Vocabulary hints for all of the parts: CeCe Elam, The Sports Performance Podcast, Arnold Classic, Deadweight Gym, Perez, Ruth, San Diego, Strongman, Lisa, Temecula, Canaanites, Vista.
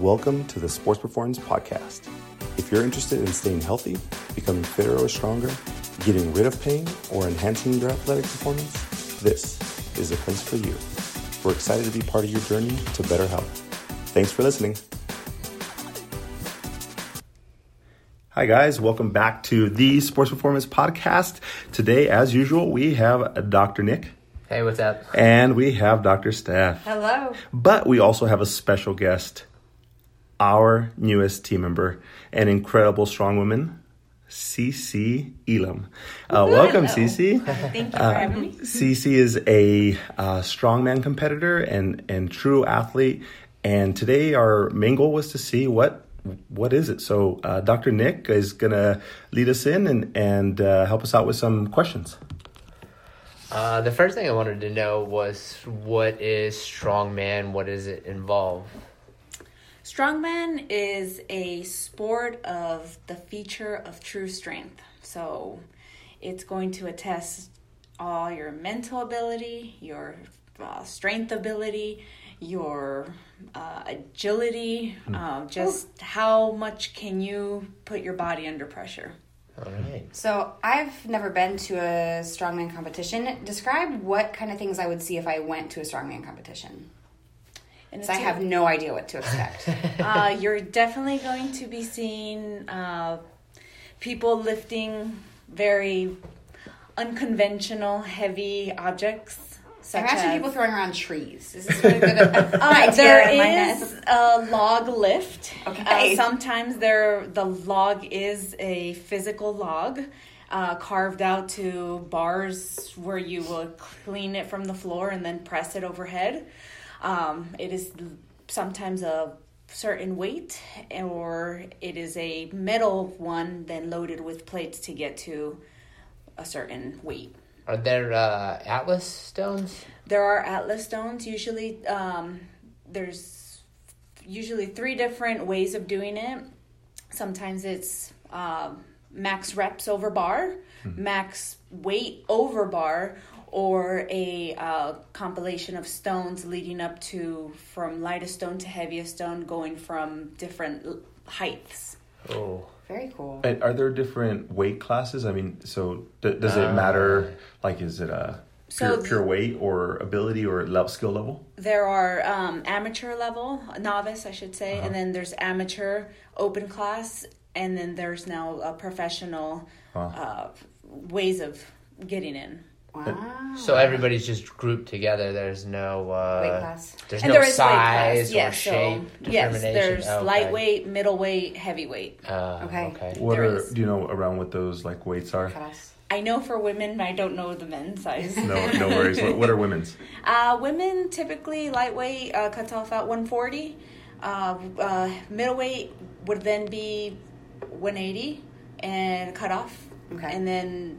Welcome to the Sports Performance Podcast. If you're interested in staying healthy, becoming fitter or stronger, getting rid of pain, or enhancing your athletic performance, this is the place for you. We're excited to be part of your journey to better health. Thanks for listening. Hi guys, welcome back to the Sports Performance Podcast. Today, as usual, we have Dr. Nick. Hey, what's up? And we have Dr. Steph. Hello. But we also have a special guest, our newest team member, an incredible strongwoman, CeCe Elam. Welcome, CeCe. Thank you for having me. CeCe is a strongman competitor and true athlete. And today, our main goal was to see what is it? So Dr. Nick is going to lead us in and help us out with some questions. The first thing I wanted to know was, what is strongman? What does it involve? Strongman is a sport of the feature of true strength. So it's going to attest all your mental ability, your strength ability, your agility, just how much can you put your body under pressure. All right. So I've never been to a strongman competition. Describe what kind of things I would see if I went to a strongman competition. So I have no idea what to expect. You're definitely going to be seeing people lifting very unconventional, heavy objects. Imagine people throwing around trees. Is this really good? There is a log lift. Okay. Sometimes the log is a physical log carved out to bars where you will clean it from the floor and then press it overhead. It is sometimes a certain weight, or it is a metal one then loaded with plates to get to a certain weight. Are there atlas stones? There are atlas stones. Usually, there's usually three different ways of doing it. Sometimes it's max reps over bar, max weight over bar, or a compilation of stones leading up to from lightest stone to heaviest stone, going from different heights. Oh. Very cool. And are there different weight classes? I mean, so does it matter? Like, is it a pure weight or ability or skill level? There are amateur level, novice, I should say. Uh-huh. And then there's amateur, open class. And then there's now a professional ways of getting in. Wow. So everybody's just grouped together. There's no weight class. There's no size or shape determination. Yes, there's lightweight, middleweight, heavyweight. Okay. What do you know around what those weights are? I know for women, I don't know the men's size. No worries. What are women's? Women typically lightweight cuts off at 140. Middleweight would then be 180 and cut off. Okay. And then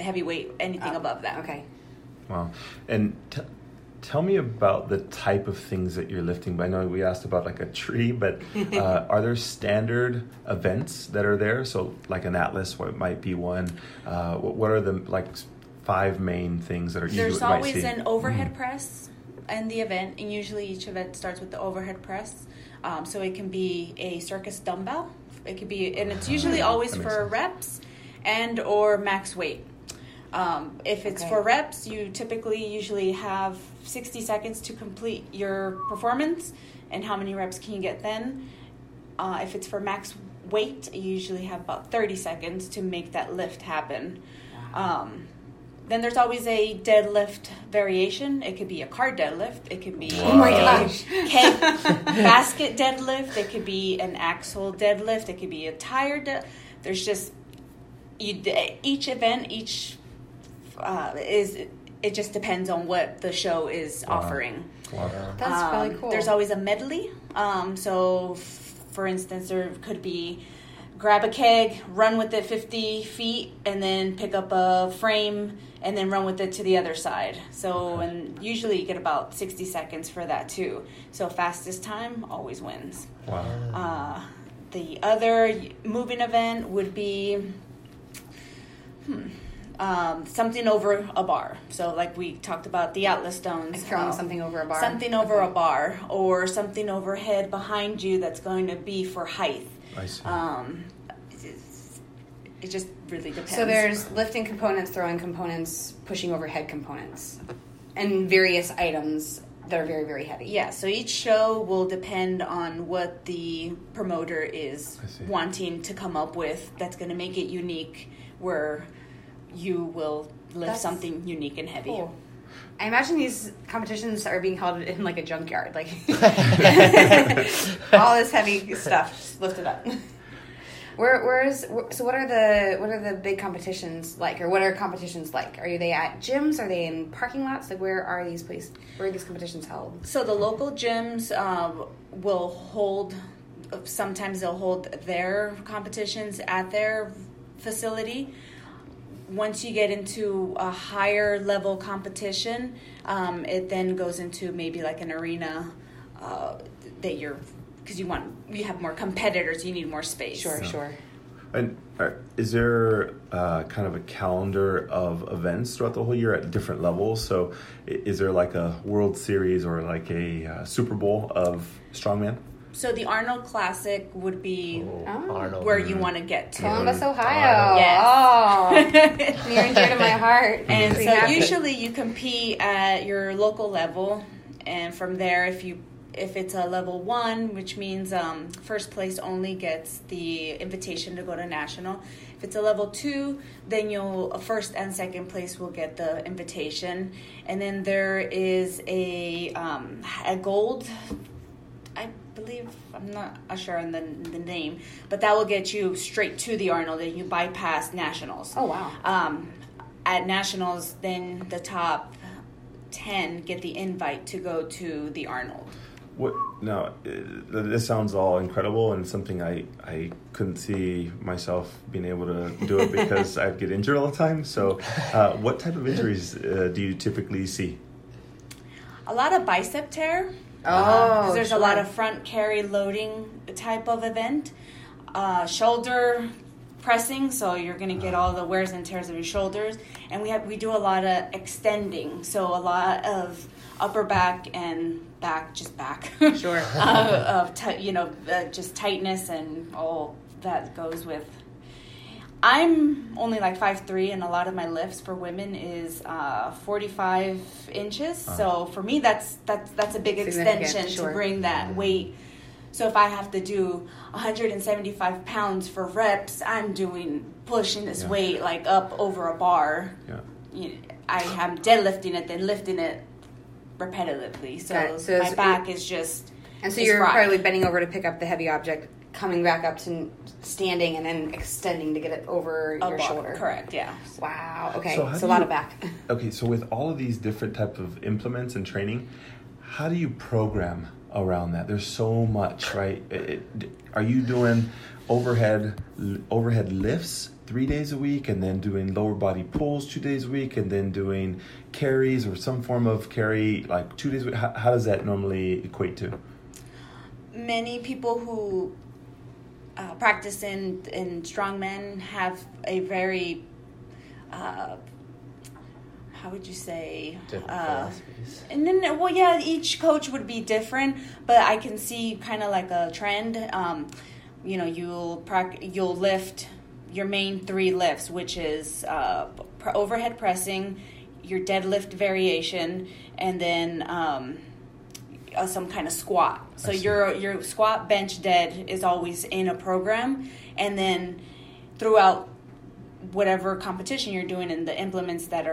heavyweight, anything above that. Okay. Wow. And tell me about the type of things that you're lifting. I know we asked about a tree, but are there standard events that are there? So an atlas, what might be one? What are the five main things that are usually? There's always an overhead press in the event, and usually each event starts with the overhead press. So it can be a circus dumbbell. It could be, and it's usually always for reps and or max weight. If it's for reps, you usually have 60 seconds to complete your performance, and how many reps can you get then? If it's for max weight, you usually have about 30 seconds to make that lift happen. Then there's always a deadlift variation. It could be a car deadlift. It could be a basket deadlift. It could be an axle deadlift. It could be a tire deadlift. There's just... Each event just depends on what the show is offering. Wow. That's really cool. There's always a medley. For instance, there could be grab a keg, run with it 50 feet, and then pick up a frame, and then run with it to the other side. So, and usually you get about 60 seconds for that too. So fastest time always wins. Wow. The other moving event would be something over a bar. So like we talked about the Atlas stones. Like throwing something over a bar. Something over a bar or something overhead behind you that's going to be for height. I see. It just really depends. So there's lifting components, throwing components, pushing overhead components, and various items that are very, very heavy. Yeah, so each show will depend on what the promoter is wanting to come up with that's going to make it unique where you will lift something unique and heavy. Cool. I imagine these competitions are being held in like a junkyard. Like all this heavy stuff just lifted up. So what are the big competitions like, or what are competitions like? Are they at gyms? Are they in parking lots? Like where are these competitions held? So the local gyms will hold, sometimes they'll hold their competitions at their facility. Once you get into a higher level competition, it then goes into maybe like an arena that you're. Because you have more competitors, you need more space. Sure. And is there kind of a calendar of events throughout the whole year at different levels? So is there like a World Series or like a Super Bowl of Strongman? So the Arnold Classic would be where you want to get to. Columbus, Ohio. Yes. Oh, near and dear to my heart. And so usually you compete at your local level, and from there if it's a level 1, which means first place only gets the invitation to go to national. If it's a level 2, then first and second place will get the invitation. And then there is a gold, I believe, I'm not sure on the name, but that will get you straight to the Arnold and you bypass nationals. Oh, wow. At nationals, then the top 10 get the invite to go to the Arnold. What? No, this sounds all incredible and something I couldn't see myself being able to do it because I'd get injured all the time. So what type of injuries do you typically see? A lot of bicep tear. Oh, because there's a lot of front carry loading type of event. Shoulder pressing, so you're going to get all the wears and tears of your shoulders. And we do a lot of extending, so a lot of upper back and back sure just tightness and all that goes with. I'm only like 5'3", and a lot of my lifts for women is 45 inches. So for me that's a big extension to bring that weight. So if I have to do 175 pounds for reps, I'm pushing this weight like up over a bar. Yeah, I am deadlifting it, then lifting it repetitively. So my back is just. And so you're probably bending over to pick up the heavy object, coming back up to standing, and then extending to get it over your shoulder. Correct. Yeah. Wow. Okay. So it's a lot of back. Okay. So with all of these different type of implements and training, how do you program around that? There's so much, right? Are you doing overhead lifts 3 days a week, and then doing lower body pulls 2 days a week, and then doing carries or some form of carry like 2 days a week? How does that normally equate to? Many people who practice in strongman have a very how would you say? Different philosophies. And then, each coach would be different, but I can see kind of like a trend. You'll lift your main three lifts, which is overhead pressing, your deadlift variation, and then some kind of squat. So your squat, bench, dead is always in a program, and then throughout whatever competition you're doing and the implements that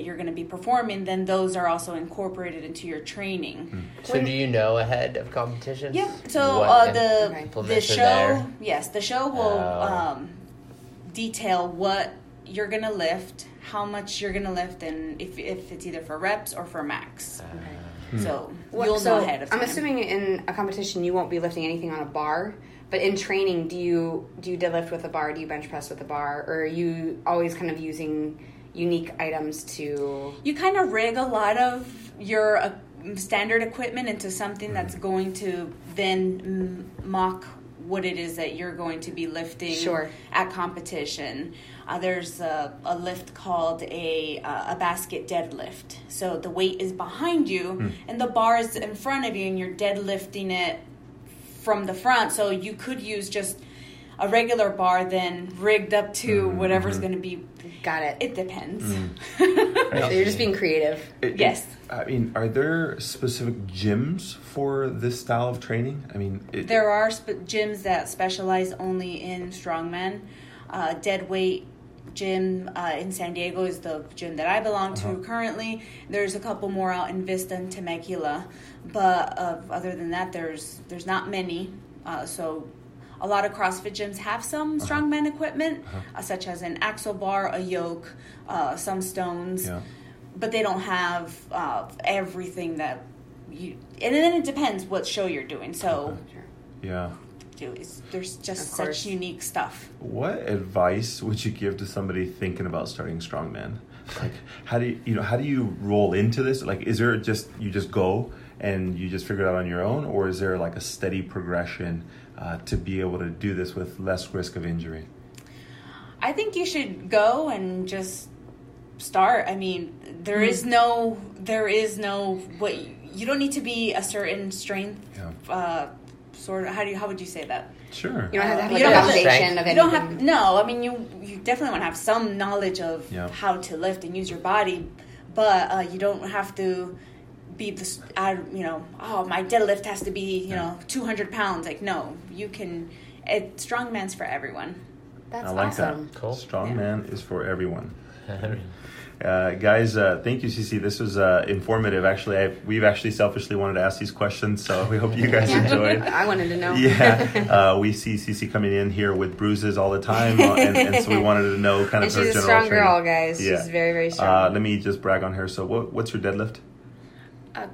you're going to be performing, then those are also incorporated into your training. So do you know ahead of competitions? Yeah. So the show, the show will detail what you're going to lift, how much you're going to lift, and if it's either for reps or for max. So you'll know ahead of time. I'm assuming in a competition you won't be lifting anything on a bar. But in training, do you deadlift with a bar? Do you bench press with a bar? Or are you always kind of using unique items to... You kind of rig a lot of your standard equipment into something that's going to then mock what it is that you're going to be lifting sure. at competition. There's a lift called a basket deadlift. So the weight is behind you and the bar is in front of you, and you're deadlifting it from the front. So you could use just a regular bar then rigged up to whatever's going to be. Got it. It depends. So you're just being creative. Yes. I mean, are there specific gyms for this style of training? I mean, there are gyms that specialize only in strongman. Deadweight Gym in San Diego is the gym that I belong to currently. There's a couple more out in Vista and Temecula, but other than that, there's not many. So a lot of CrossFit gyms have some strongman equipment, such as an axle bar, a yoke, some stones, but they don't have everything that you. And then it depends what show you're doing. So there's just such unique stuff. What advice would you give to somebody thinking about starting strongman? Like, how do you roll into this? Like, is there you just go and you just figure it out on your own, or is there like a steady progression to be able to do this with less risk of injury? I think you should go and just start. I mean, you don't need to be a certain strength. Sort of. How would you say that? Sure. You don't have to have like a foundation of anything. No, I mean, you definitely want to have some knowledge of how to lift and use your body, but you don't have to be this. My deadlift has to be 200 pounds. Like, no, you can. Strongman's for everyone. That's awesome. That. Cool. Strongman is for everyone. Guys, thank you, CeCe. This was informative. Actually, we've actually selfishly wanted to ask these questions, so we hope you guys enjoyed. I wanted to know. We see CeCe coming in here with bruises all the time, and so we wanted to know kind of her general. She's a strong girl, guys. Yeah. She's very, very strong. Let me just brag on her. So, what's your deadlift?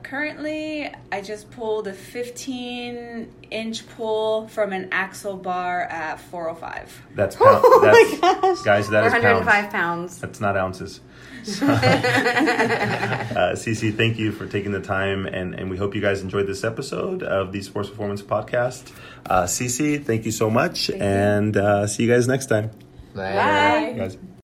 Currently, I just pulled a 15-inch pull from an axle bar at 405. That's pounds. Oh my gosh. Guys, that is pounds. 105 pounds. That's not ounces. So, CeCe, thank you for taking the time, and we hope you guys enjoyed this episode of the Sports Performance Podcast. CeCe, thank you so much, and see you guys next time. Bye. Bye. Guys.